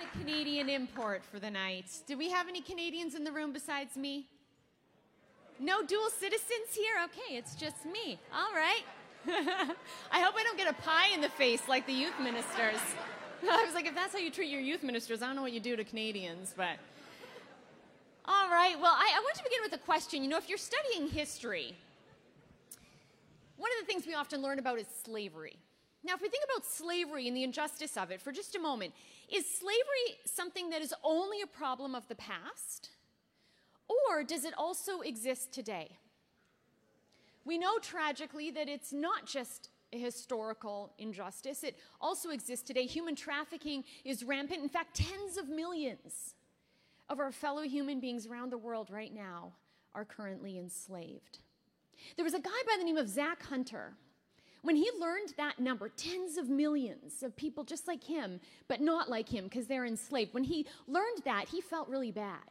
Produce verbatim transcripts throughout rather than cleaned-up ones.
the Canadian import for the night. Do we have any Canadians in the room besides me? No dual citizens here? Okay, it's just me. All right. I hope I don't get a pie in the face like the youth ministers. I was like, if that's how you treat your youth ministers, I don't know what you do to Canadians, but... All right, well, I, I want to begin with a question. You know, if you're studying history, one of the things we often learn about is slavery. Now, if we think about slavery and the injustice of it for just a moment, is slavery something that is only a problem of the past, or does it also exist today? We know tragically that it's not just a historical injustice, it also exists today. Human trafficking is rampant. In fact, tens of millions of our fellow human beings around the world right now are currently enslaved. There was a guy by the name of Zach Hunter. When he learned that number, tens of millions of people just like him, but not like him because they're enslaved, when he learned that, he felt really bad.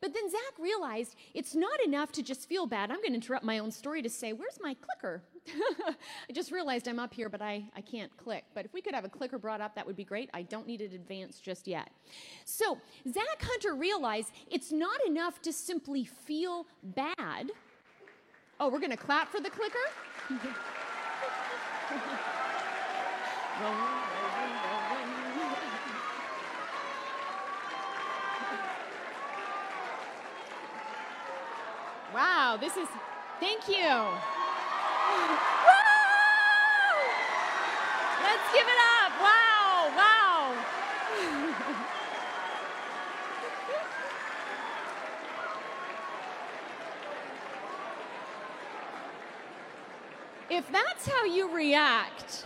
But then Zach realized it's not enough to just feel bad. I'm going to interrupt my own story to say, where's my clicker? I just realized I'm up here, but I, I can't click. But if we could have a clicker brought up, that would be great. I don't need it advanced just yet. So Zach Hunter realized it's not enough to simply feel bad. Oh, we're going to clap for the clicker? Wow, this is, thank you. Let's give it up. Wow, wow. If that's how you react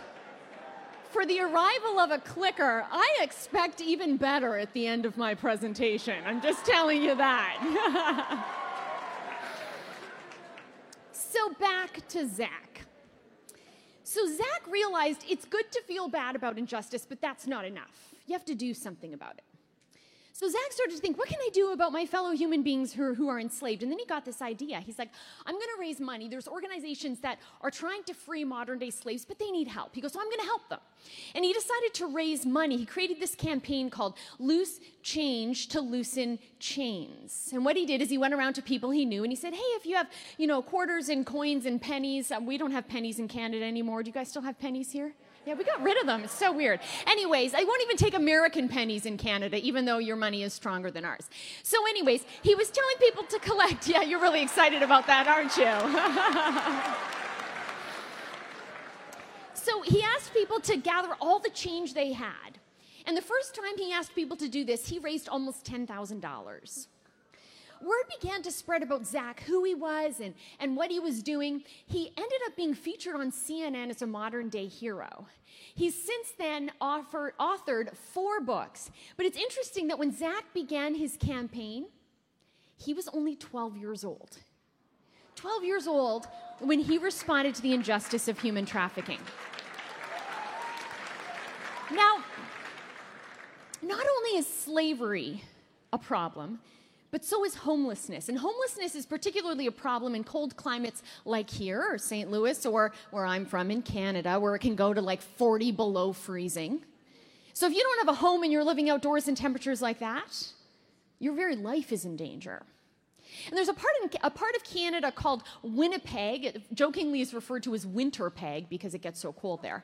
for the arrival of a clicker, I expect even better at the end of my presentation. I'm just telling you that. So back to Zach. So Zach realized it's good to feel bad about injustice, but that's not enough. You have to do something about it. So Zach started to think, what can I do about my fellow human beings who are, who are enslaved? And then he got this idea. He's like, I'm going to raise money. There's organizations that are trying to free modern-day slaves, but they need help. He goes, so I'm going to help them. And he decided to raise money. He created this campaign called Loose Change to Loosen Chains. And what he did is he went around to people he knew, and he said, hey, if you have, you know, quarters and coins and pennies, um, we don't have pennies in Canada anymore. Do you guys still have pennies here? Yeah, we got rid of them. It's so weird. Anyways, I won't even take American pennies in Canada, even though your money is stronger than ours. So anyways, he was telling people to collect. Yeah, you're really excited about that, aren't you? So he asked people to gather all the change they had. And the first time he asked people to do this, he raised almost ten thousand dollars. Word began to spread about Zach, who he was and, and what he was doing. He ended up being featured on C N N as a modern-day hero. He's since then offered, authored four books. But it's interesting that when Zach began his campaign, he was only twelve years old. twelve years old when he responded to the injustice of human trafficking. Now, not only is slavery a problem, but so is homelessness. And homelessness is particularly a problem in cold climates like here, or Saint Louis, or where I'm from in Canada, where it can go to like forty below freezing. So if you don't have a home and you're living outdoors in temperatures like that, your very life is in danger. And there's a part, in, a part of Canada called Winnipeg. It jokingly is referred to as Winterpeg because it gets so cold there.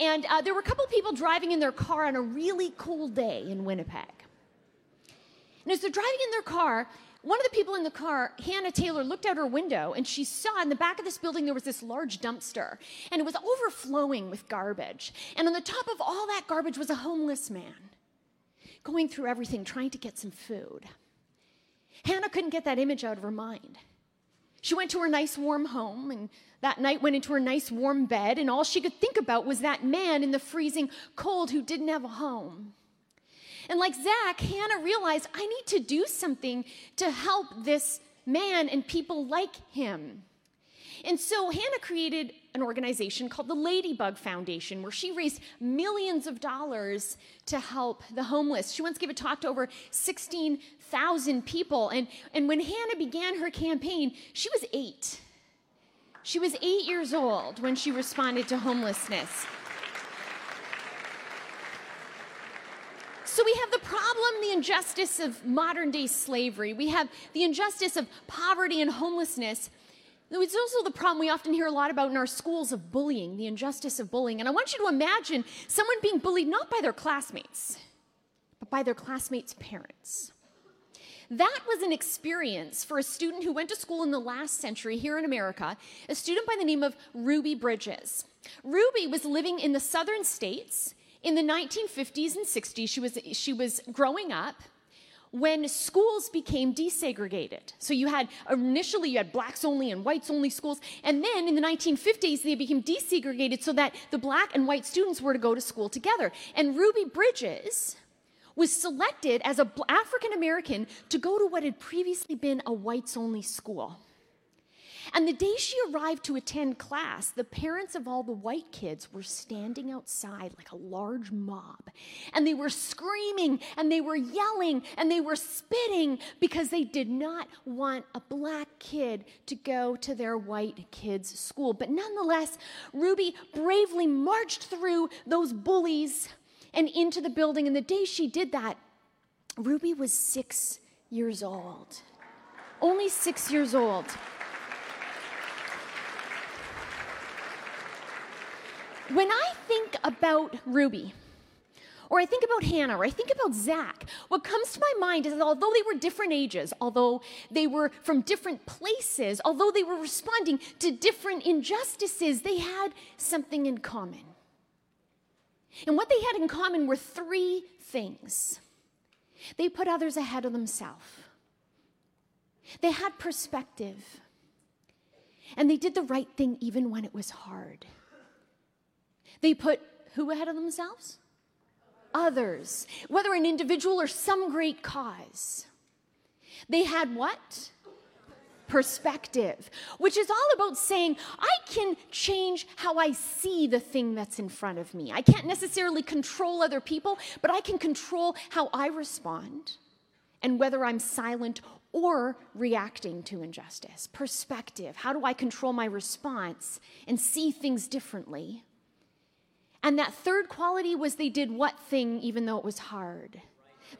And uh, there were a couple people driving in their car on a really cold day in Winnipeg. And as they're driving in their car, one of the people in the car, Hannah Taylor, looked out her window, and she saw in the back of this building there was this large dumpster, and it was overflowing with garbage. And on the top of all that garbage was a homeless man going through everything, trying to get some food. Hannah couldn't get that image out of her mind. She went to her nice, warm home, and that night went into her nice, warm bed, and all she could think about was that man in the freezing cold who didn't have a home. And like Zach, Hannah realized, I need to do something to help this man and people like him. And so Hannah created an organization called the Ladybug Foundation, where she raised millions of dollars to help the homeless. She once gave a talk to over sixteen thousand people. And, and when Hannah began her campaign, she was eight. She was eight years old when she responded to homelessness. So we have the problem, the injustice of modern-day slavery. We have the injustice of poverty and homelessness. It's also the problem we often hear a lot about in our schools of bullying, the injustice of bullying. And I want you to imagine someone being bullied not by their classmates, but by their classmates' parents. That was an experience for a student who went to school in the last century here in America, a student by the name of Ruby Bridges. Ruby was living in the southern states in the nineteen fifties and sixties. She was, she was growing up when schools became desegregated. So you had, initially you had blacks only and whites only schools, and then in the nineteen fifties they became desegregated so that the black and white students were to go to school together. And Ruby Bridges was selected as an African American to go to what had previously been a whites only school. And the day she arrived to attend class, the parents of all the white kids were standing outside like a large mob. And they were screaming, and they were yelling, and they were spitting because they did not want a black kid to go to their white kid's school. But nonetheless, Ruby bravely marched through those bullies and into the building. And the day she did that, Ruby was six years old. Only six years old. When I think about Ruby, or I think about Hannah, or I think about Zach, what comes to my mind is that although they were different ages, although they were from different places, although they were responding to different injustices, they had something in common. And what they had in common were three things. They put others ahead of themselves. They had perspective. And they did the right thing even when it was hard. They put who ahead of themselves? Others, whether an individual or some great cause. They had what? Perspective, which is all about saying, I can change how I see the thing that's in front of me. I can't necessarily control other people, but I can control how I respond and whether I'm silent or reacting to injustice. Perspective, how do I control my response and see things differently? And that third quality was they did what thing, even though it was hard?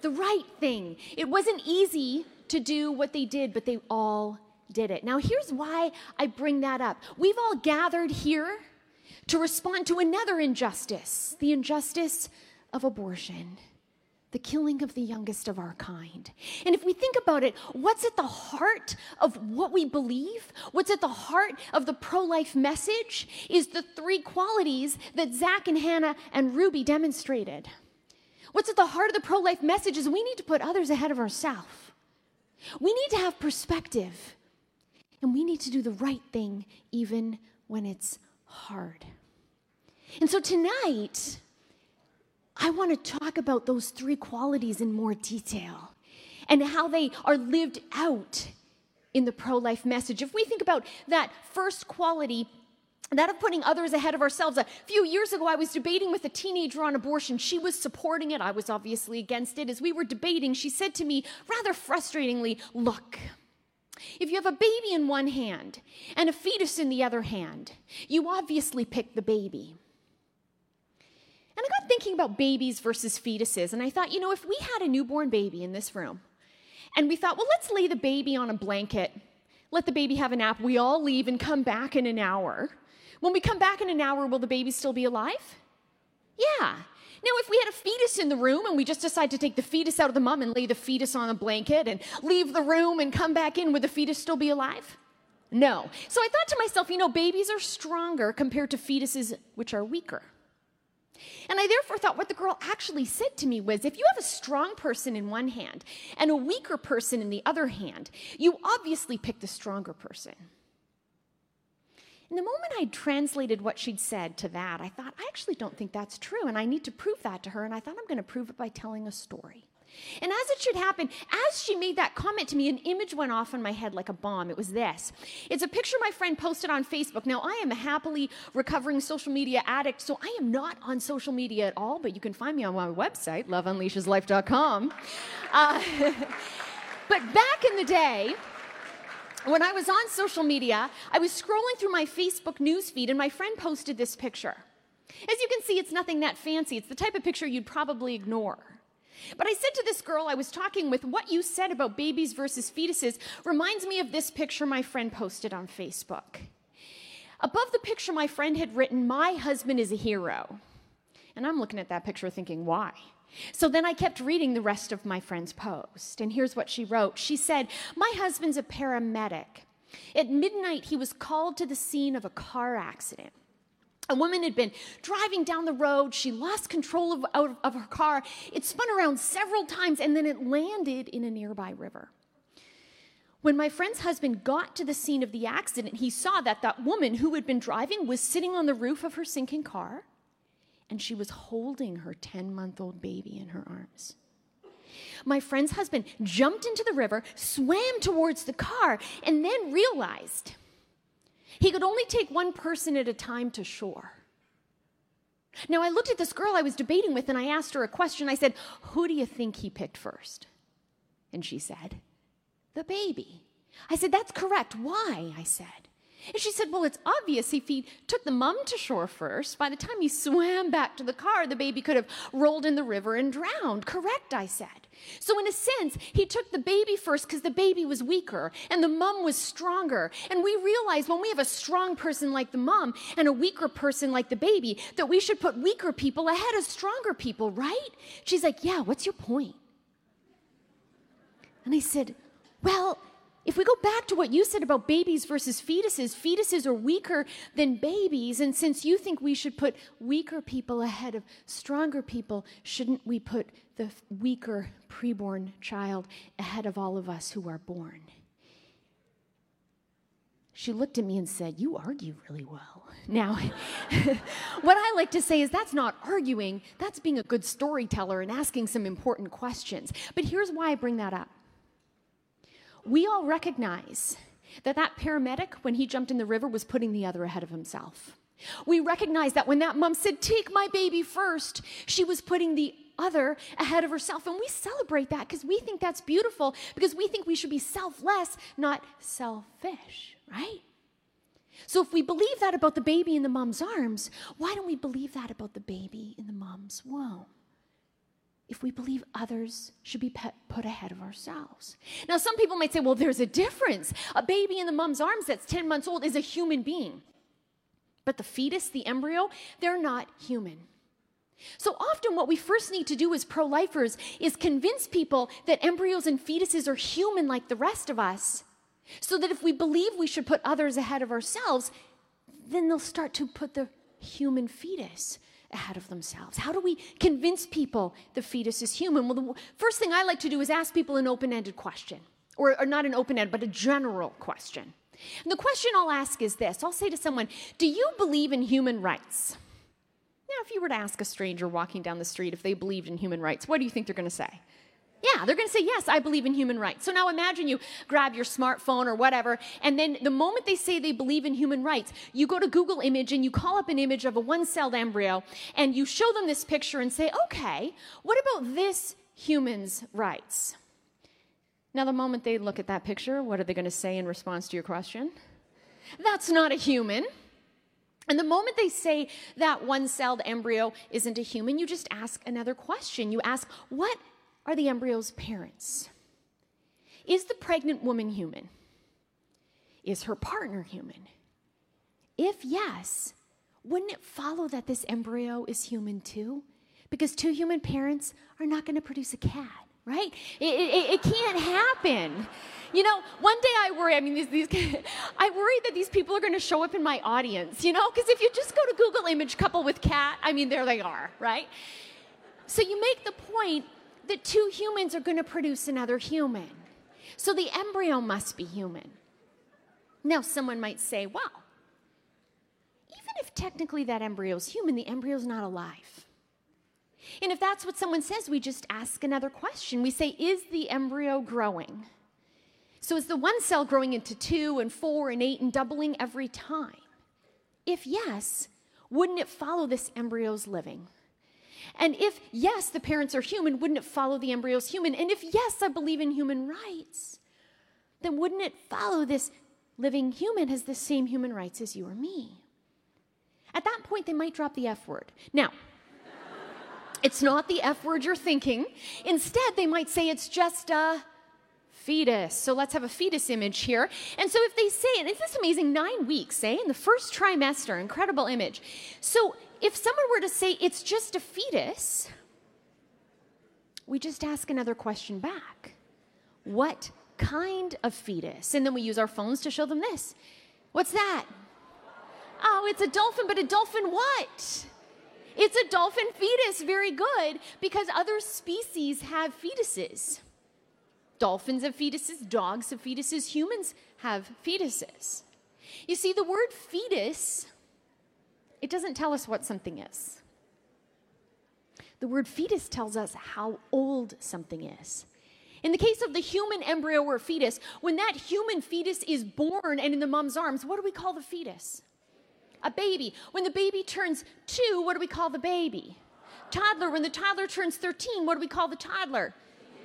The right thing. It wasn't easy to do what they did, but they all did it. Now, here's why I bring that up. We've all gathered here to respond to another injustice, the injustice of abortion, the killing of the youngest of our kind. And if we think about it, what's at the heart of what we believe, what's at the heart of the pro-life message is the three qualities that Zach and Hannah and Ruby demonstrated. What's at the heart of the pro-life message is we need to put others ahead of ourselves. We need to have perspective, and we need to do the right thing even when it's hard. And so tonight, I want to talk about those three qualities in more detail and how they are lived out in the pro-life message. If we think about that first quality, that of putting others ahead of ourselves. A few years ago, I was debating with a teenager on abortion. She was supporting it. I was obviously against it. As we were debating, she said to me, rather frustratingly, look, if you have a baby in one hand and a fetus in the other hand, you obviously pick the baby. And I got thinking about babies versus fetuses, and I thought, you know, if we had a newborn baby in this room, and we thought, well, let's lay the baby on a blanket, let the baby have a nap, we all leave and come back in an hour. When we come back in an hour, will the baby still be alive? Yeah. Now, if we had a fetus in the room, and we just decide to take the fetus out of the mom and lay the fetus on a blanket and leave the room and come back in, would the fetus still be alive? No. So I thought to myself, you know, babies are stronger compared to fetuses, which are weaker. And I therefore thought what the girl actually said to me was, if you have a strong person in one hand and a weaker person in the other hand, you obviously pick the stronger person. And the moment I translated what she'd said to that, I thought, I actually don't think that's true, and I need to prove that to her, and I thought I'm going to prove it by telling a story. And as it should happen, as she made that comment to me, an image went off in my head like a bomb. It was this. It's a picture my friend posted on Facebook. Now, I am a happily recovering social media addict, so I am not on social media at all, but you can find me on my website, love unleashes life dot com. Uh, but back in the day, when I was on social media, I was scrolling through my Facebook newsfeed, and my friend posted this picture. As you can see, it's nothing that fancy. It's the type of picture you'd probably ignore. But I said to this girl I was talking with, what you said about babies versus fetuses reminds me of this picture my friend posted on Facebook. Above the picture my friend had written, my husband is a hero. And I'm looking at that picture thinking, why? So then I kept reading the rest of my friend's post, and here's what she wrote. She said, my husband's a paramedic. At midnight, he was called to the scene of a car accident. A woman had been driving down the road. She lost control of, of, of her car. It spun around several times, and then it landed in a nearby river. When my friend's husband got to the scene of the accident, he saw that that woman who had been driving was sitting on the roof of her sinking car, and she was holding her ten-month-old baby in her arms. My friend's husband jumped into the river, swam towards the car, and then realized he could only take one person at a time to shore. Now, I looked at this girl I was debating with, and I asked her a question. I said, who do you think he picked first? And she said, the baby. I said, that's correct. Why? I said. And she said, well, it's obvious if he took the mom to shore first, by the time he swam back to the car, the baby could have rolled in the river and drowned. Correct, I said. So in a sense, he took the baby first because the baby was weaker and the mom was stronger. And we realized when we have a strong person like the mom and a weaker person like the baby, that we should put weaker people ahead of stronger people, right? She's like, yeah, what's your point? And I said, well, if we go back to what you said about babies versus fetuses, fetuses are weaker than babies, and since you think we should put weaker people ahead of stronger people, shouldn't we put the weaker preborn child ahead of all of us who are born? She looked at me and said, you argue really well. Now, what I like to say is that's not arguing, that's being a good storyteller and asking some important questions. But here's why I bring that up. We all recognize that that paramedic, when he jumped in the river, was putting the other ahead of himself. We recognize that when that mom said, take my baby first, she was putting the other ahead of herself. And we celebrate that because we think that's beautiful, because we think we should be selfless, not selfish, right? So if we believe that about the baby in the mom's arms, why don't we believe that about the baby in the mom's womb? If we believe others should be put ahead of ourselves. Now, some people might say, well, there's a difference. A baby in the mom's arms that's ten months old is a human being. But the fetus, the embryo, they're not human. So often what we first need to do as pro-lifers is convince people that embryos and fetuses are human like the rest of us, so that if we believe we should put others ahead of ourselves, then they'll start to put the human fetus ahead of themselves. How do we convince people the fetus is human? Well, the first thing I like to do is ask people an open-ended question, or, or not an open-ended, but a general question. And the question I'll ask is this. I'll say to someone, do you believe in human rights? Now, if you were to ask a stranger walking down the street if they believed in human rights, what do you think they're going to say? Yeah, they're going to say, yes, I believe in human rights. So now imagine you grab your smartphone or whatever, and then the moment they say they believe in human rights, you go to Google Image and you call up an image of a one-celled embryo, and you show them this picture and say, okay, what about this human's rights? Now, the moment they look at that picture, what are they going to say in response to your question? That's not a human. And the moment they say that one-celled embryo isn't a human, you just ask another question. You ask, what are the embryo's parents? Is the pregnant woman human? Is her partner human? If yes, wouldn't it follow that this embryo is human too? Because two human parents are not going to produce a cat, right? It, it, it can't happen. You know, one day I worry, I mean, these, these I worry that these people are going to show up in my audience, you know? Because if you just go to Google Image couple with cat, I mean, there they are, right? So you make the point that two humans are going to produce another human. So the embryo must be human. Now, someone might say, well, even if technically that embryo's human, the embryo's not alive. And if that's what someone says, we just ask another question. We say, is the embryo growing? So is the one cell growing into two and four and eight and doubling every time? If yes, wouldn't it follow this embryo's living? And if, yes, the parents are human, wouldn't it follow the embryo's human? And if, yes, I believe in human rights, then wouldn't it follow this living human has the same human rights as you or me? At that point, they might drop the F word. Now, It's not the F word you're thinking. Instead, they might say it's just a fetus. So let's have a fetus image here. And so if they say, and it's this amazing nine weeks, eh, in the first trimester, incredible image. So if someone were to say it's just a fetus, we just ask another question back. What kind of fetus? And then we use our phones to show them this. What's that? Oh, it's a dolphin, but a dolphin what? It's a dolphin fetus, very good, because other species have fetuses. Dolphins have fetuses, dogs have fetuses, humans have fetuses. You see, the word fetus, it doesn't tell us what something is. The word fetus tells us how old something is. In the case of the human embryo or fetus, when that human fetus is born and in the mom's arms, what do we call the fetus? A baby. When the baby turns two, what do we call the baby? Toddler. When the toddler turns thirteen, what do we call the toddler?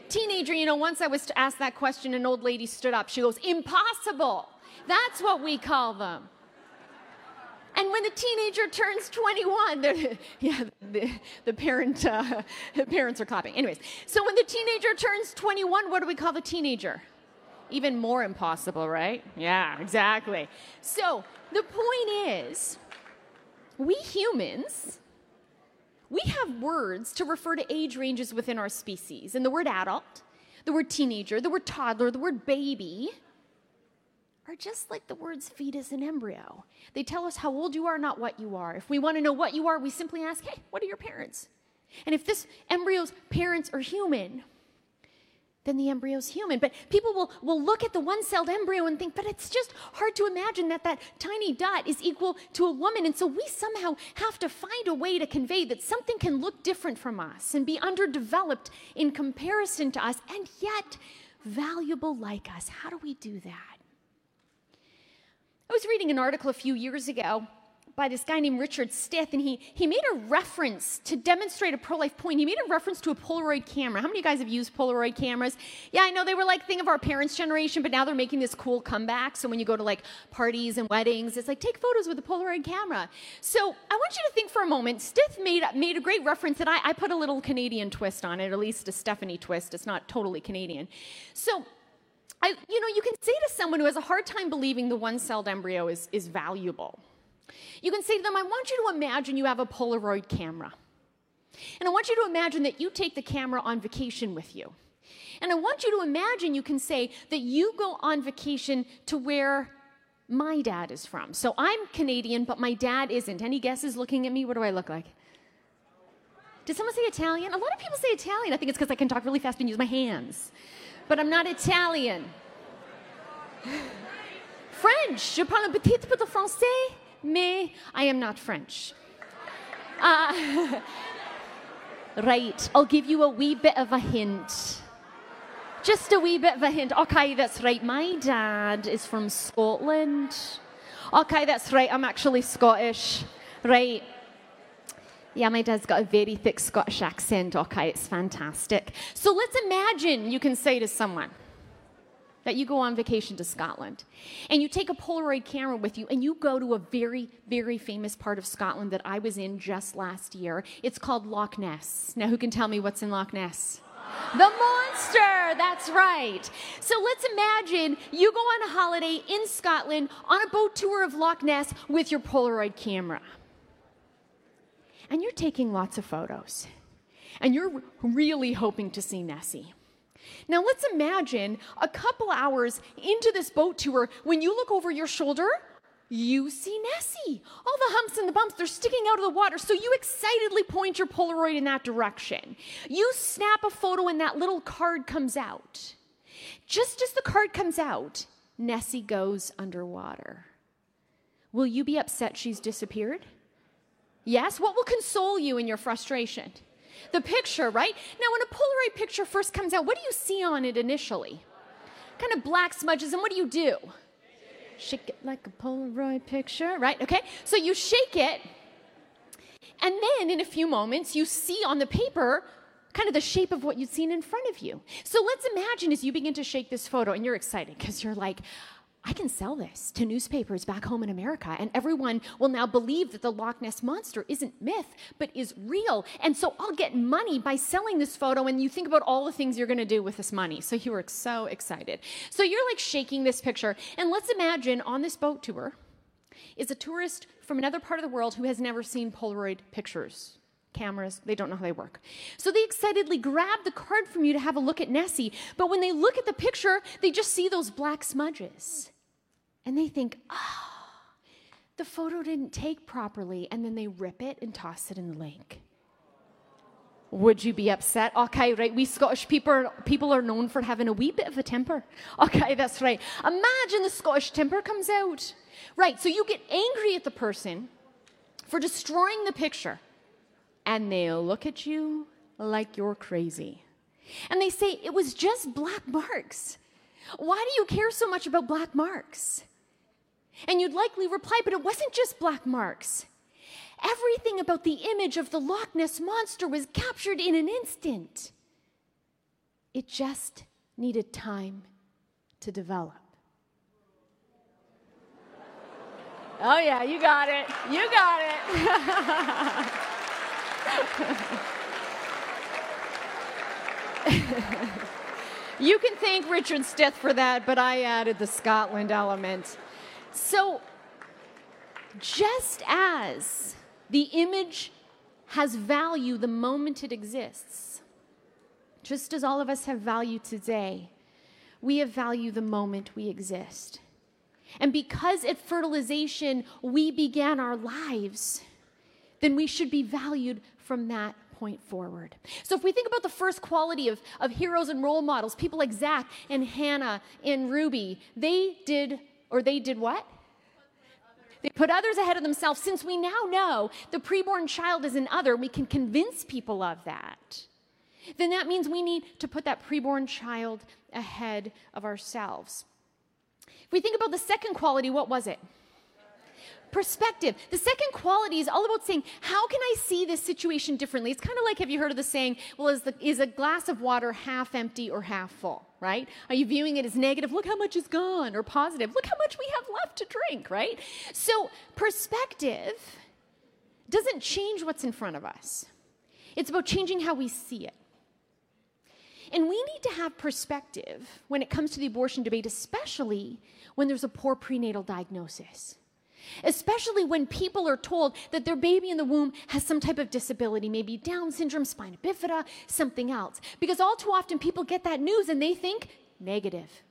Teenager. You know, once I was asked that question, an old lady stood up. She goes, impossible. That's what we call them. And when the teenager turns twenty-one, yeah, the, the, parent, uh, the parents are clapping. Anyways, so when the teenager turns twenty-one, what do we call the teenager? Even more impossible, right? Yeah, exactly. So the point is, we humans, we have words to refer to age ranges within our species. And the word adult, the word teenager, the word toddler, the word baby are just like the words fetus and embryo. They tell us how old you are, not what you are. If we want to know what you are, we simply ask, hey, what are your parents? And if this embryo's parents are human, then the embryo's human. But people will, will look at the one-celled embryo and think, but it's just hard to imagine that that tiny dot is equal to a woman. And so we somehow have to find a way to convey that something can look different from us and be underdeveloped in comparison to us and yet valuable like us. How do we do that? I was reading an article a few years ago by this guy named Richard Stith, and he, he made a reference to demonstrate a pro-life point. He made a reference to a Polaroid camera. How many of you guys have used Polaroid cameras? Yeah, I know they were like thing of our parents' generation, but now they're making this cool comeback. So when you go to like parties and weddings, it's like take photos with a Polaroid camera. So I want you to think for a moment. Stith made, made a great reference, and I, I put a little Canadian twist on it, or at least a Stephanie twist. It's not totally Canadian. So I, you know, you can say to someone who has a hard time believing the one-celled embryo is, is valuable, you can say to them, I want you to imagine you have a Polaroid camera. And I want you to imagine that you take the camera on vacation with you. And I want you to imagine you can say that you go on vacation to where my dad is from. So I'm Canadian, but my dad isn't. Any guesses looking at me? What do I look like? Did someone say Italian? A lot of people say Italian. I think it's because I can talk really fast and use my hands. But I'm not Italian. French. Je parle un petit peu de français. Me, I am not French. Uh, right, I'll give you a wee bit of a hint. Just a wee bit of a hint. Okay, that's right. My dad is from Scotland. Okay, that's right. I'm actually Scottish. Right. Yeah, my dad's got a very thick Scottish accent. Okay, it's fantastic. So let's imagine you can say to someone that you go on vacation to Scotland, and you take a Polaroid camera with you, and you go to a very, very famous part of Scotland that I was in just last year. It's called Loch Ness. Now, who can tell me what's in Loch Ness? The monster! That's right. So let's imagine you go on a holiday in Scotland on a boat tour of Loch Ness with your Polaroid camera. And you're taking lots of photos, and you're really hoping to see Nessie. Now let's imagine a couple hours into this boat tour, when you look over your shoulder, you see Nessie. All the humps and the bumps, they're sticking out of the water, so you excitedly point your Polaroid in that direction. You snap a photo and that little card comes out. Just as the card comes out, Nessie goes underwater. Will you be upset she's disappeared? Yes? What will console you in your frustration? The picture, right? Now, when a Polaroid picture first comes out, what do you see on it initially? Kind of black smudges, and what do you do? Shake it like a Polaroid picture, right? Okay, so you shake it, and then in a few moments, you see on the paper kind of the shape of what you'd seen in front of you. So let's imagine as you begin to shake this photo, and you're excited because you're like, I can sell this to newspapers back home in America, and everyone will now believe that the Loch Ness Monster isn't myth, but is real. And so I'll get money by selling this photo, and you think about all the things you're going to do with this money. So you were so excited. So you're like shaking this picture. And let's imagine on this boat tour is a tourist from another part of the world who has never seen Polaroid pictures. Cameras, they don't know how they work. So they excitedly grab the card from you to have a look at Nessie, but when they look at the picture, they just see those black smudges. And they think, oh, the photo didn't take properly, and then they rip it and toss it in the lake. Would you be upset? Okay, right, we Scottish people, people are known for having a wee bit of a temper. Okay, that's right. Imagine the Scottish temper comes out. Right, so you get angry at the person for destroying the picture. And they'll look at you like you're crazy. And they say, it was just black marks. Why do you care so much about black marks? And you'd likely reply, but it wasn't just black marks. Everything about the image of the Loch Ness Monster was captured in an instant. It just needed time to develop. Oh yeah, you got it. You got it. You can thank Richard Stith for that, but I added the Scotland element. So, just as the image has value the moment it exists, just as all of us have value today, we have value the moment we exist. And because at fertilization we began our lives, then we should be valued from that point forward. So if we think about the first quality of, of heroes and role models, people like Zach and Hannah and Ruby, they did, or they did what? They put others ahead of themselves. Since we now know the preborn child is an other, we can convince people of that. Then that means we need to put that preborn child ahead of ourselves. If we think about the second quality, what was it? Perspective. The second quality is all about saying, how can I see this situation differently? It's kind of like, have you heard of the saying, well, is, the, is a glass of water half empty or half full, right? Are you viewing it as negative? Look how much is gone. Or positive. Look how much we have left to drink, right? So perspective doesn't change what's in front of us. It's about changing how we see it. And we need to have perspective when it comes to the abortion debate, especially when there's a poor prenatal diagnosis. Especially when people are told that their baby in the womb has some type of disability, maybe Down syndrome, spina bifida, something else. Because all too often people get that news and they think negative.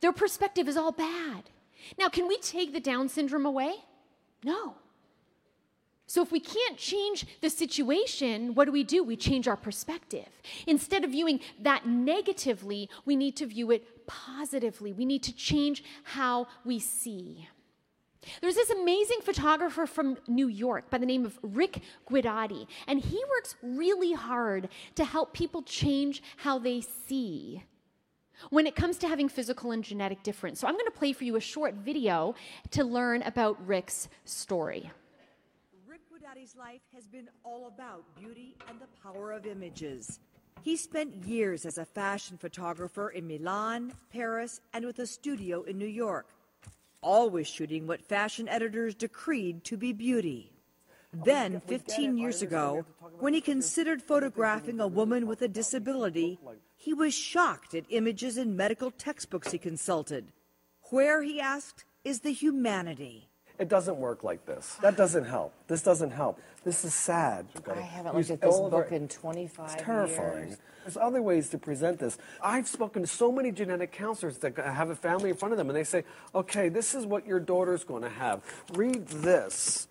Their perspective is all bad. Now, can we take the Down syndrome away? No. So if we can't change the situation, what do we do? We change our perspective. Instead of viewing that negatively, we need to view it positively. We need to change how we see. There's this amazing photographer from New York by the name of Rick Guidotti, and he works really hard to help people change how they see when it comes to having physical and genetic difference. So I'm going to play for you a short video to learn about Rick's story. Rick Guidotti's life has been all about beauty and the power of images. He spent years as a fashion photographer in Milan, Paris, and with a studio in New York. Always shooting what fashion editors decreed to be beauty. Then, fifteen years ago, when he considered photographing a woman with a disability, he was shocked at images in medical textbooks he consulted. Where, he asked, is the humanity? It doesn't work like this. That doesn't help. This doesn't help. This is sad. I haven't looked at this book in twenty-five years. It's terrifying. There's other ways to present this. I've spoken to so many genetic counselors that have a family in front of them, and they say, okay, this is what your daughter's going to have. Read this.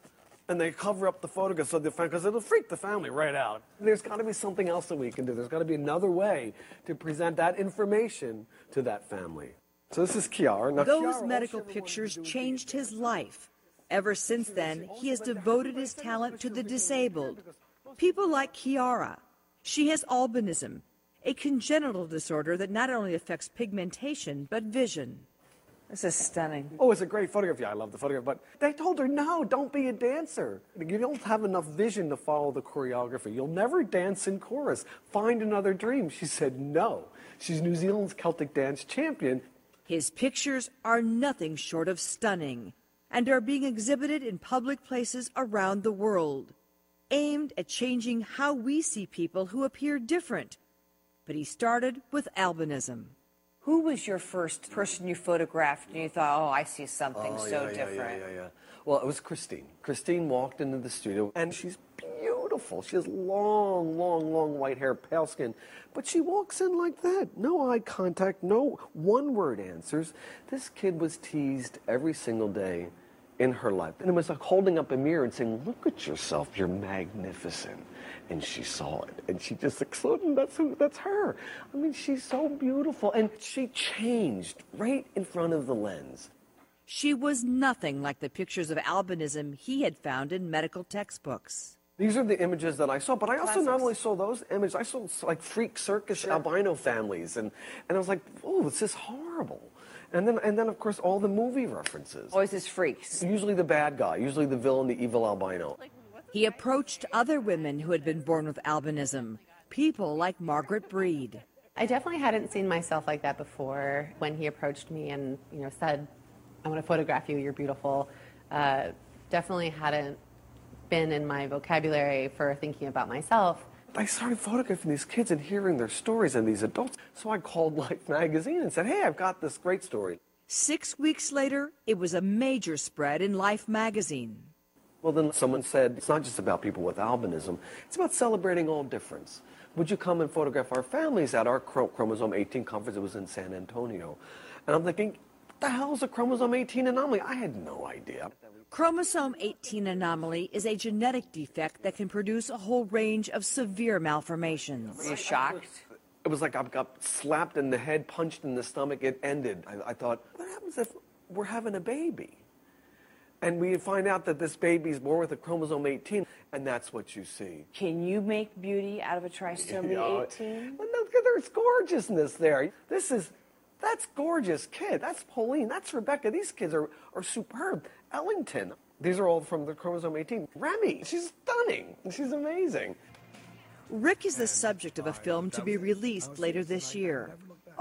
And they cover up the photograph so the family, because it'll freak the family right out. There's got to be something else that we can do. There's got to be another way to present that information to that family. So this is Kiara. Now, those Kiara, medical pictures changed his life. Ever since then, he has devoted his talent to the disabled. People like Kiara. She has albinism, a congenital disorder that not only affects pigmentation, but vision. This is stunning. Oh, it's a great photograph. Yeah, I love the photograph. But they told her, no, don't be a dancer. You don't have enough vision to follow the choreography. You'll never dance in chorus. Find another dream. She said no. She's New Zealand's Celtic dance champion. His pictures are nothing short of stunning and are being exhibited in public places around the world, aimed at changing how we see people who appear different. But he started with albinism. Who was your first person you photographed and you thought, oh, I see something oh, so yeah, different? Yeah, yeah, yeah, yeah. Well, it was Christine. Christine walked into the studio, and she's beautiful. She has long, long, long white hair, pale skin. But she walks in like that. No eye contact, no one-word answers. This kid was teased every single day in her life. And it was like holding up a mirror and saying, look at yourself, you're magnificent. And she saw it, and she just exploded. That's who, that's her. I mean, she's so beautiful. And she changed right in front of the lens. She was nothing like the pictures of albinism he had found in medical textbooks. These are the images that I saw, but I also Classics. not only saw those images, I saw like freak circus sure. albino families, and, and I was like, oh, this is horrible. And then, and then, of course, all the movie references. Always his freaks. Usually the bad guy, usually the villain, the evil albino. He approached other women who had been born with albinism, people like Margaret Breed. I definitely hadn't seen myself like that before when he approached me and, you know, said, I want to photograph you, you're beautiful. Uh, definitely hadn't been in my vocabulary for thinking about myself. I started photographing these kids and hearing their stories and these adults, so I called Life magazine and said, hey, I've got this great story. Six weeks later, it was a major spread in Life magazine. Well, then someone said, it's not just about people with albinism, it's about celebrating all difference. Would you come and photograph our families at our Chromosome eighteen conference? It was in San Antonio. And I'm thinking, what the hell is a Chromosome eighteen anomaly? I had no idea. Chromosome eighteen anomaly is a genetic defect that can produce a whole range of severe malformations. Were you shocked? It was like I got slapped in the head, punched in the stomach, it ended. I, I thought, what happens if we're having a baby? And we find out that this baby's born with a chromosome eighteen, and that's what you see. Can you make beauty out of a trisomy yeah. eighteen? Well, no, there's gorgeousness there. This is, that's gorgeous kid. That's Pauline. That's Rebecca. These kids are, are superb. Ellington. These are all from the chromosome eighteen. Remy. She's stunning. She's amazing. Rick is the subject of a film to be released later this year.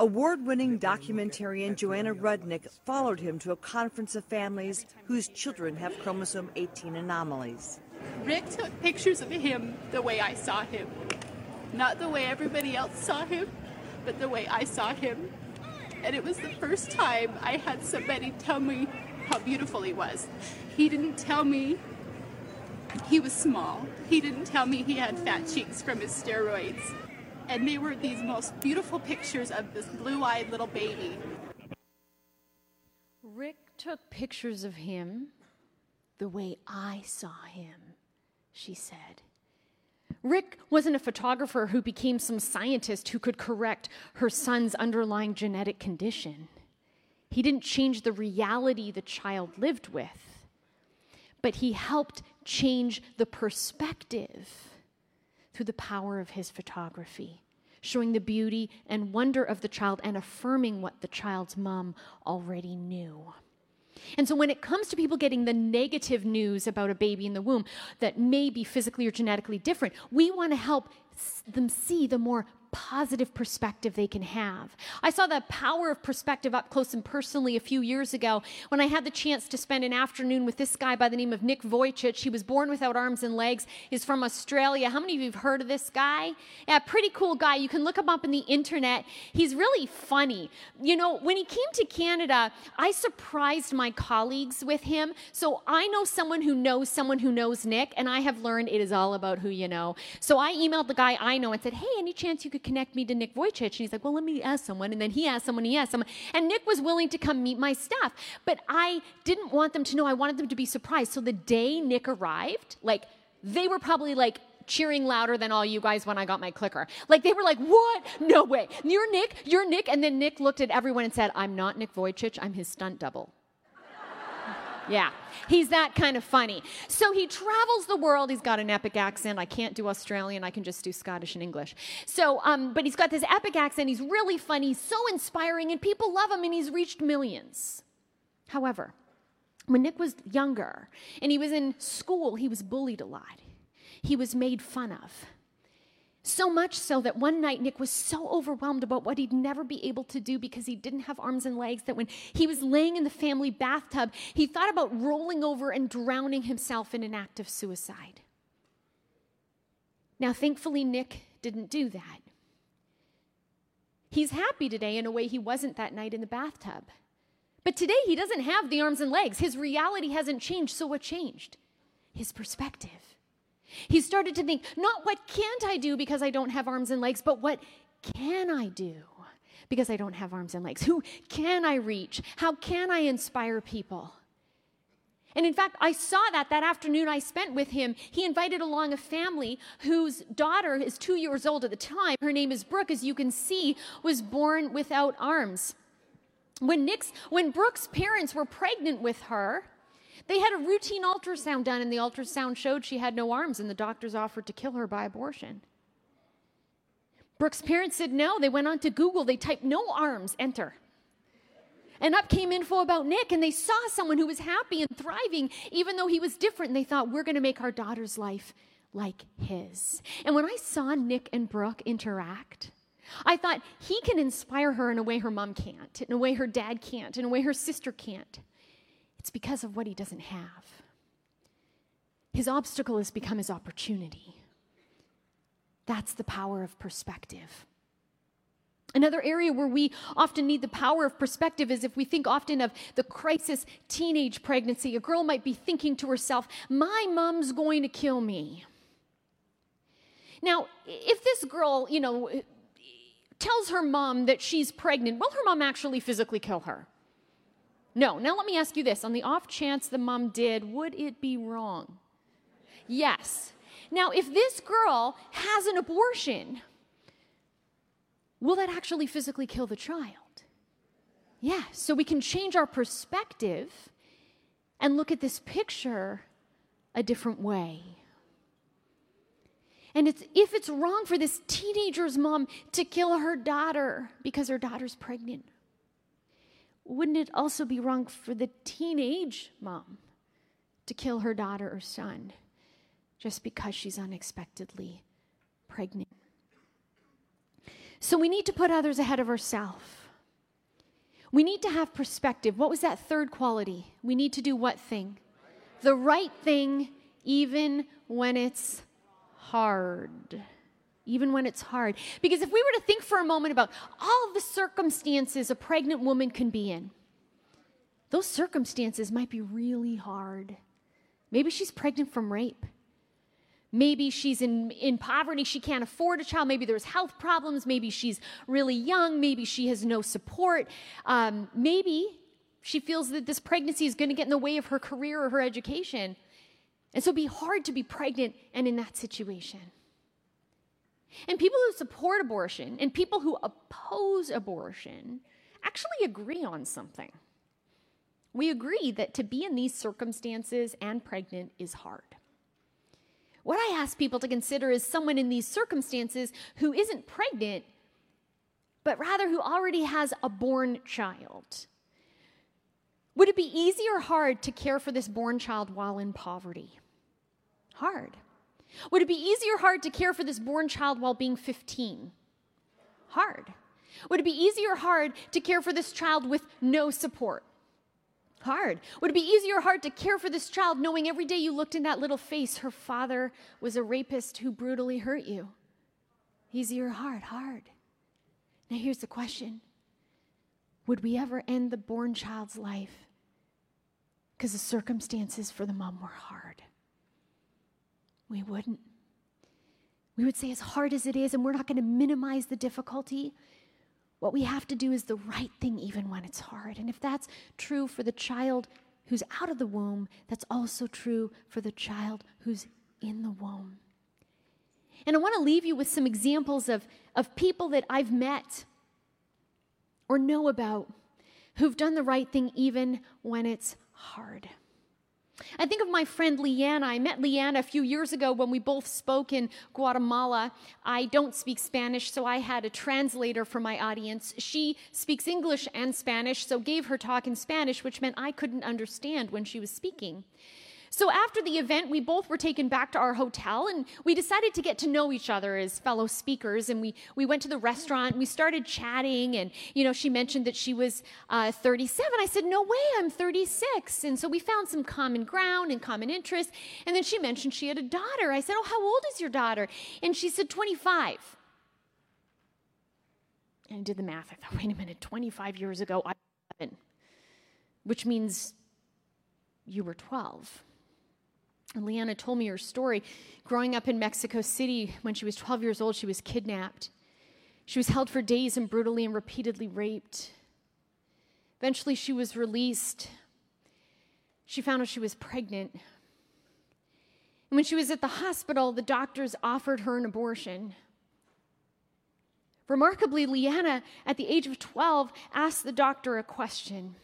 Award-winning documentarian Joanna Rudnick followed him to a conference of families whose children have chromosome eighteen anomalies. Rick took pictures of him the way I saw him. Not the way everybody else saw him, but the way I saw him. And it was the first time I had somebody tell me how beautiful he was. He didn't tell me he was small. He didn't tell me he had fat cheeks from his steroids. And they were these most beautiful pictures of this blue-eyed little baby. Rick took pictures of him the way I saw him, she said. Rick wasn't a photographer who became some scientist who could correct her son's underlying genetic condition. He didn't change the reality the child lived with, but he helped change the perspective through the power of his photography, showing the beauty and wonder of the child and affirming what the child's mom already knew. And so when it comes to people getting the negative news about a baby in the womb that may be physically or genetically different, we want to help them see the more positive perspective they can have. I saw the power of perspective up close and personally a few years ago when I had the chance to spend an afternoon with this guy by the name of Nick Vujicic. He was born without arms and legs. He's from Australia. How many of you have heard of this guy? Yeah, pretty cool guy. You can look him up on the internet. He's really funny. You know, when he came to Canada, I surprised my colleagues with him. So I know someone who knows someone who knows Nick, and I have learned it is all about who you know. So I emailed the guy I know and said, hey, any chance you could connect me to Nick Vujicic? And he's like, well, let me ask someone. And then he asked someone, he asked someone. And Nick was willing to come meet my staff. But I didn't want them to know. I wanted them to be surprised. So the day Nick arrived, like, they were probably, like, cheering louder than all you guys when I got my clicker. Like, they were like, what? No way. You're Nick? You're Nick? And then Nick looked at everyone and said, I'm not Nick Vujicic. I'm his stunt double. Yeah, he's that kind of funny. So he travels the world. He's got an epic accent. I can't do Australian. I can just do Scottish and English. So, um, but he's got this epic accent. He's really funny. He's so inspiring, and people love him, and he's reached millions. However, when Nick was younger and he was in school, he was bullied a lot. He was made fun of. So much so that one night Nick was so overwhelmed about what he'd never be able to do because he didn't have arms and legs that when he was laying in the family bathtub, he thought about rolling over and drowning himself in an act of suicide. Now, thankfully, Nick didn't do that. He's happy today in a way he wasn't that night in the bathtub. But today he doesn't have the arms and legs. His reality hasn't changed, so what changed? His perspective. He started to think, not what can't I do because I don't have arms and legs, but what can I do because I don't have arms and legs? Who can I reach? How can I inspire people? And in fact, I saw that that afternoon I spent with him. He invited along a family whose daughter is two years old at the time. Her name is Brooke, as you can see, was born without arms. When Nick's, when Brooke's parents were pregnant with her, they had a routine ultrasound done, and the ultrasound showed she had no arms, and the doctors offered to kill her by abortion. Brooke's parents said no. They went on to Google. They typed "no arms," enter. And up came info about Nick, and they saw someone who was happy and thriving, even though he was different, and they thought, we're going to make our daughter's life like his. And when I saw Nick and Brooke interact, I thought, he can inspire her in a way her mom can't, in a way her dad can't, in a way her sister can't. It's because of what he doesn't have. His obstacle has become his opportunity. That's the power of perspective. Another area where we often need the power of perspective is if we think often of the crisis teenage pregnancy. A girl might be thinking to herself, my mom's going to kill me. Now, if this girl, you know, tells her mom that she's pregnant, will her mom actually physically kill her? No. Now let me ask you this. On the off chance the mom did, would it be wrong? Yes. Now, if this girl has an abortion, will that actually physically kill the child? Yeah, so we can change our perspective and look at this picture a different way. And it's, if it's wrong for this teenager's mom to kill her daughter because her daughter's pregnant, wouldn't it also be wrong for the teenage mom to kill her daughter or son just because she's unexpectedly pregnant? So we need to put others ahead of ourselves. We need to have perspective. What was that third quality? We need to do what thing? The right thing, even when it's hard. Even when it's hard. Because if we were to think for a moment about all the circumstances a pregnant woman can be in, those circumstances might be really hard. Maybe she's pregnant from rape. Maybe she's in, in poverty, she can't afford a child, maybe there's health problems, maybe she's really young, maybe she has no support, um, maybe she feels that this pregnancy is going to get in the way of her career or her education. And so it'd be hard to be pregnant and in that situation. And people who support abortion and people who oppose abortion actually agree on something. We agree that to be in these circumstances and pregnant is hard. What I ask people to consider is someone in these circumstances who isn't pregnant, but rather who already has a born child. Would it be easy or hard to care for this born child while in poverty? Hard. Would it be easy or hard to care for this born child while being fifteen? Hard. Would it be easy or hard to care for this child with no support? Hard. Would it be easy or hard to care for this child knowing every day you looked in that little face, her father was a rapist who brutally hurt you? Easy or hard? Hard. Now here's the question. Would we ever end the born child's life because the circumstances for the mom were hard? We wouldn't. We would say as hard as it is, and we're not going to minimize the difficulty. What we have to do is the right thing even when it's hard. And if that's true for the child who's out of the womb, that's also true for the child who's in the womb. And I want to leave you with some examples of, of people that I've met or know about who've done the right thing even when it's hard. I think of my friend Leanna. I met Leanna a few years ago when we both spoke in Guatemala. I don't speak Spanish, so I had a translator for my audience. She speaks English and Spanish, so gave her talk in Spanish, which meant I couldn't understand when she was speaking. So after the event, we both were taken back to our hotel, and we decided to get to know each other as fellow speakers. And we, we went to the restaurant, and we started chatting, and, you know, she mentioned that she was uh, thirty-seven. I said, no way, I'm thirty-six. And so we found some common ground and common interests. And then she mentioned she had a daughter. I said, oh, how old is your daughter? And she said, twenty-five. And I did the math. I thought, wait a minute, twenty-five years ago, I was eleven, which means you were twelve. And Leanna told me her story. Growing up in Mexico City, when she was twelve years old, she was kidnapped. She was held for days and brutally and repeatedly raped. Eventually, she was released. She found out she was pregnant. And when she was at the hospital, the doctors offered her an abortion. Remarkably, Leanna, at the age of twelve, asked the doctor a question.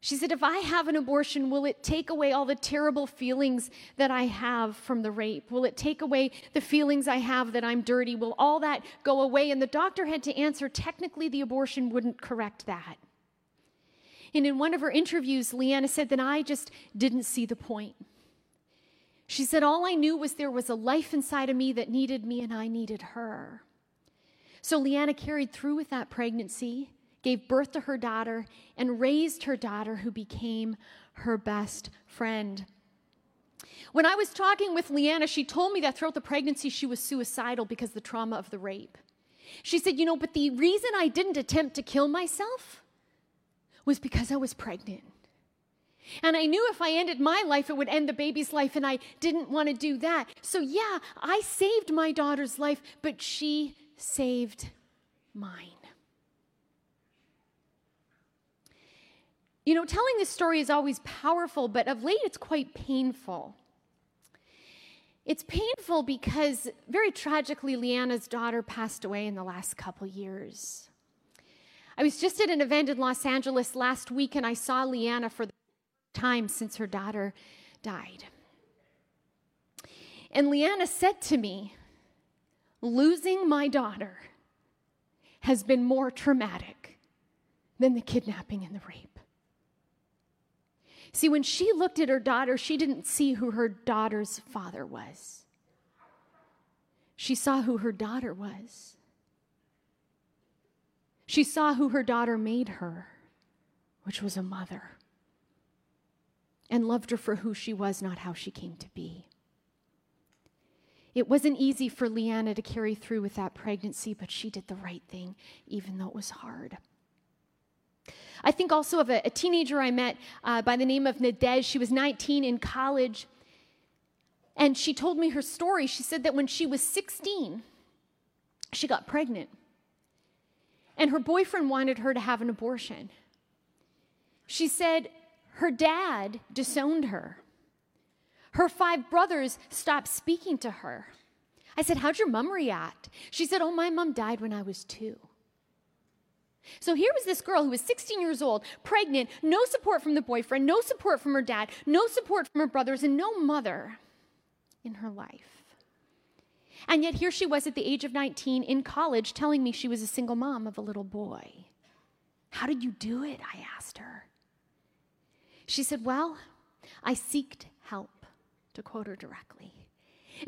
She said, if I have an abortion, will it take away all the terrible feelings that I have from the rape? Will it take away the feelings I have that I'm dirty? Will all that go away? And the doctor had to answer, technically, the abortion wouldn't correct that. And in one of her interviews, Leanna said that I just didn't see the point. She said, all I knew was there was a life inside of me that needed me, and I needed her. So Leanna carried through with that pregnancy, gave birth to her daughter, and raised her daughter, who became her best friend. When I was talking with Leanna, she told me that throughout the pregnancy she was suicidal because of the trauma of the rape. She said, you know, but the reason I didn't attempt to kill myself was because I was pregnant. And I knew if I ended my life, it would end the baby's life, and I didn't want to do that. So yeah, I saved my daughter's life, but she saved mine. You know, telling this story is always powerful, but of late it's quite painful. It's painful because, very tragically, Leanna's daughter passed away in the last couple years. I was just at an event in Los Angeles last week, and I saw Leanna for the time since her daughter died. And Leanna said to me, losing my daughter has been more traumatic than the kidnapping and the rape. See, when she looked at her daughter, she didn't see who her daughter's father was. She saw who her daughter was. She saw who her daughter made her, which was a mother, and loved her for who she was, not how she came to be. It wasn't easy for Leanna to carry through with that pregnancy, but she did the right thing, even though it was hard. I think also of a, a teenager I met uh, by the name of Nadège. She was nineteen, in college, and she told me her story. She said that when she was sixteen, she got pregnant, and her boyfriend wanted her to have an abortion. She said her dad disowned her. Her five brothers stopped speaking to her. I said, how'd your mom react? She said, oh, my mom died when I was two. So here was this girl who was sixteen years old, pregnant, no support from the boyfriend, no support from her dad, no support from her brothers, and no mother in her life. And yet here she was at the age of nineteen in college telling me she was a single mom of a little boy. How did you do it? I asked her. She said, well, I seeked help, to quote her directly.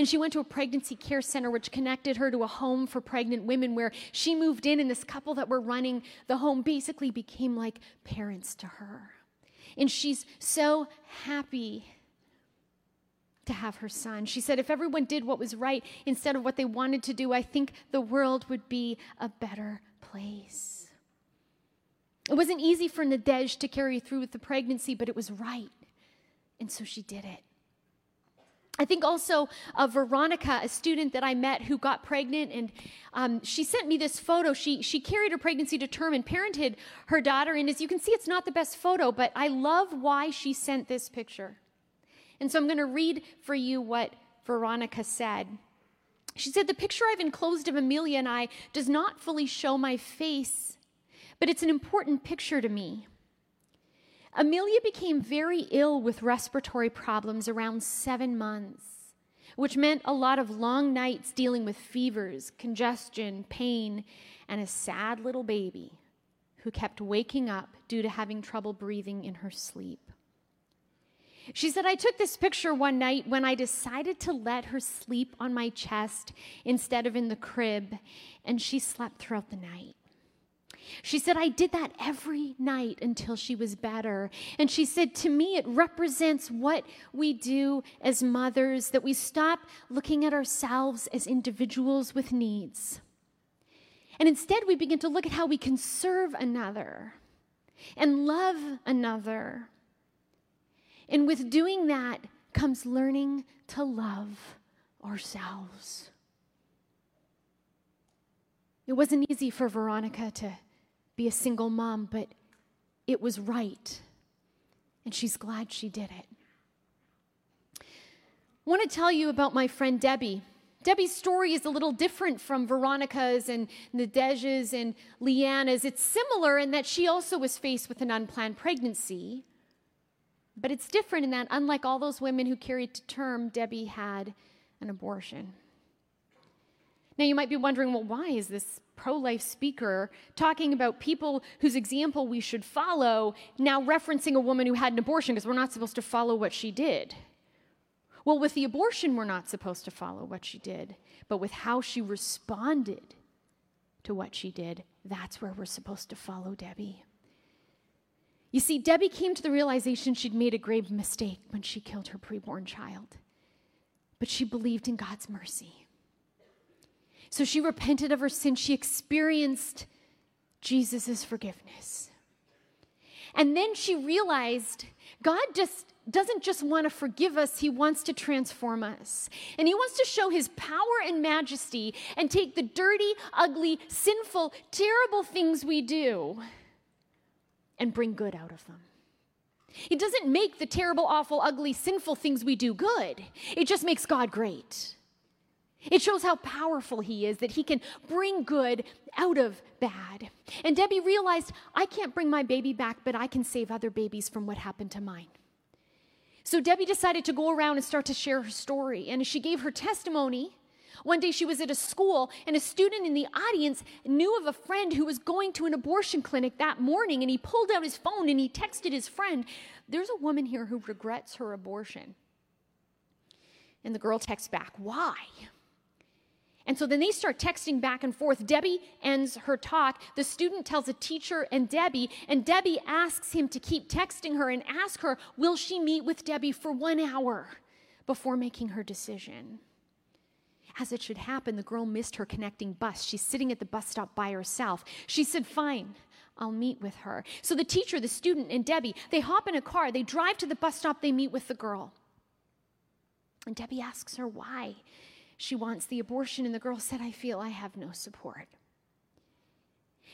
And she went to a pregnancy care center, which connected her to a home for pregnant women, where she moved in, and this couple that were running the home basically became like parents to her. And she's so happy to have her son. She said, if everyone did what was right instead of what they wanted to do, I think the world would be a better place. It wasn't easy for Nadège to carry through with the pregnancy, but it was right. And so she did it. I think also of Veronica, a student that I met who got pregnant, and um, she sent me this photo. She she carried her pregnancy to term and parented her daughter, and as you can see, it's not the best photo, but I love why she sent this picture. And so I'm going to read for you what Veronica said. She said, the picture I've enclosed of Amelia and I does not fully show my face, but it's an important picture to me. Amelia became very ill with respiratory problems around seven months, which meant a lot of long nights dealing with fevers, congestion, pain, and a sad little baby who kept waking up due to having trouble breathing in her sleep. She said, I took this picture one night when I decided to let her sleep on my chest instead of in the crib, and she slept throughout the night. She said, I did that every night until she was better. And she said, to me, it represents what we do as mothers, that we stop looking at ourselves as individuals with needs. And instead, we begin to look at how we can serve another and love another. And with doing that comes learning to love ourselves. It wasn't easy for Veronica to be a single mom, but it was right, and she's glad she did it. I want to tell you about my friend Debbie. Debbie's story is a little different from Veronica's and Nadège's and Leanna's. It's similar in that she also was faced with an unplanned pregnancy, but it's different in that, unlike all those women who carried to term, Debbie had an abortion. Now, you might be wondering, well, why is this pro-life speaker talking about people whose example we should follow now referencing a woman who had an abortion, because we're not supposed to follow what she did? Well, with the abortion, we're not supposed to follow what she did, but with how she responded to what she did, that's where we're supposed to follow Debbie. You see, Debbie came to the realization she'd made a grave mistake when she killed her preborn child, but she believed in God's mercy. So she repented of her sin. She experienced Jesus' forgiveness. And then she realized God just doesn't just want to forgive us. He wants to transform us. And he wants to show his power and majesty and take the dirty, ugly, sinful, terrible things we do and bring good out of them. It doesn't make the terrible, awful, ugly, sinful things we do good. It just makes God great. It shows how powerful he is, that he can bring good out of bad. And Debbie realized, I can't bring my baby back, but I can save other babies from what happened to mine. So Debbie decided to go around and start to share her story. And as she gave her testimony, one day she was at a school, and a student in the audience knew of a friend who was going to an abortion clinic that morning, and he pulled out his phone and he texted his friend, "There's a woman here who regrets her abortion." And the girl texts back, "Why?" And so then they start texting back and forth. Debbie ends her talk. The student tells a teacher and Debbie, and Debbie asks him to keep texting her and ask her, will she meet with Debbie for one hour before making her decision? As it should happen, the girl missed her connecting bus. She's sitting at the bus stop by herself. She said, fine, I'll meet with her. So the teacher, the student, and Debbie, they hop in a car. They drive to the bus stop. They meet with the girl. And Debbie asks her why she wants the abortion, and the girl said, I feel I have no support.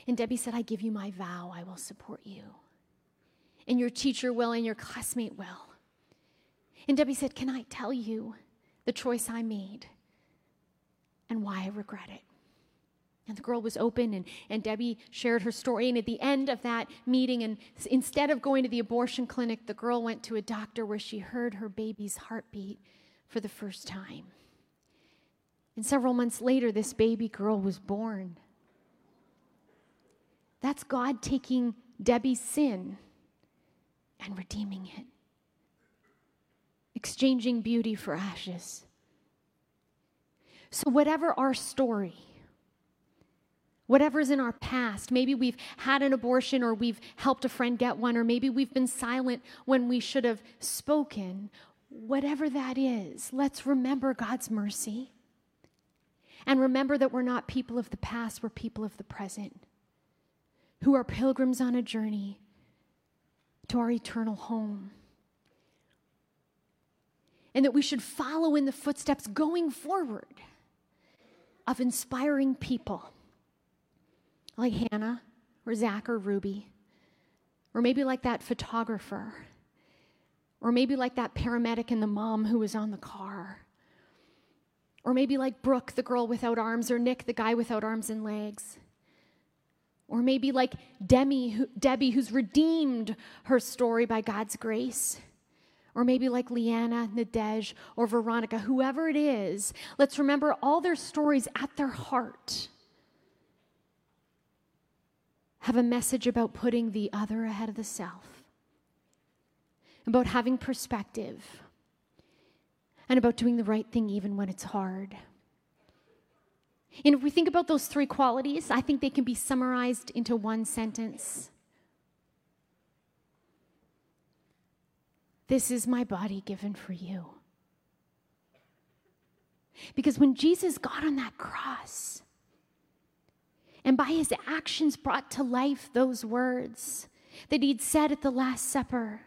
And Debbie said, I give you my vow, I will support you. And your teacher will, and your classmate will. And Debbie said, can I tell you the choice I made and why I regret it? And the girl was open, and, and Debbie shared her story. And at the end of that meeting, and instead of going to the abortion clinic, the girl went to a doctor where she heard her baby's heartbeat for the first time. And several months later, this baby girl was born. That's God taking Debbie's sin and redeeming it, exchanging beauty for ashes. So whatever our story, whatever's in our past, maybe we've had an abortion or we've helped a friend get one, or maybe we've been silent when we should have spoken, whatever that is, let's remember God's mercy. And remember that we're not people of the past, we're people of the present, who are pilgrims on a journey to our eternal home. And that we should follow in the footsteps going forward of inspiring people like Hannah or Zach or Ruby, or maybe like that photographer, or maybe like that paramedic and the mom who was on the car. Or maybe like Brooke, the girl without arms, or Nick, the guy without arms and legs. Or maybe like Demi, who, Debbie, who's redeemed her story by God's grace. Or maybe like Leanna, Nadège, or Veronica, whoever it is, let's remember all their stories at their heart have a message about putting the other ahead of the self. about having perspective, and about doing the right thing even when it's hard. And if we think about those three qualities, I think they can be summarized into one sentence. This is my body given for you. Because when Jesus got on that cross, and by his actions brought to life those words that he'd said at the Last Supper,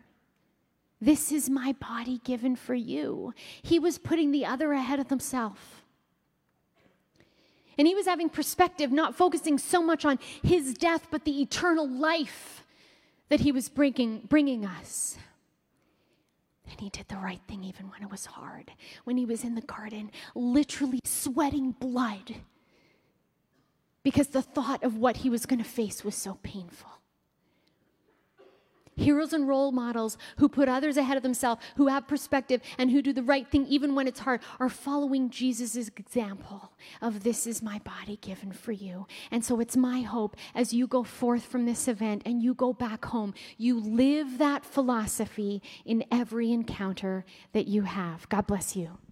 this is my body given for you, he was putting the other ahead of himself. And he was having perspective, not focusing so much on his death, but the eternal life that he was bringing, bringing us. And he did the right thing even when it was hard. When he was in the garden, literally sweating blood, because the thought of what he was going to face was so painful. Heroes and role models who put others ahead of themselves, who have perspective, and who do the right thing even when it's hard, are following Jesus' example of this is my body given for you. And so it's my hope as you go forth from this event and you go back home, you live that philosophy in every encounter that you have. God bless you.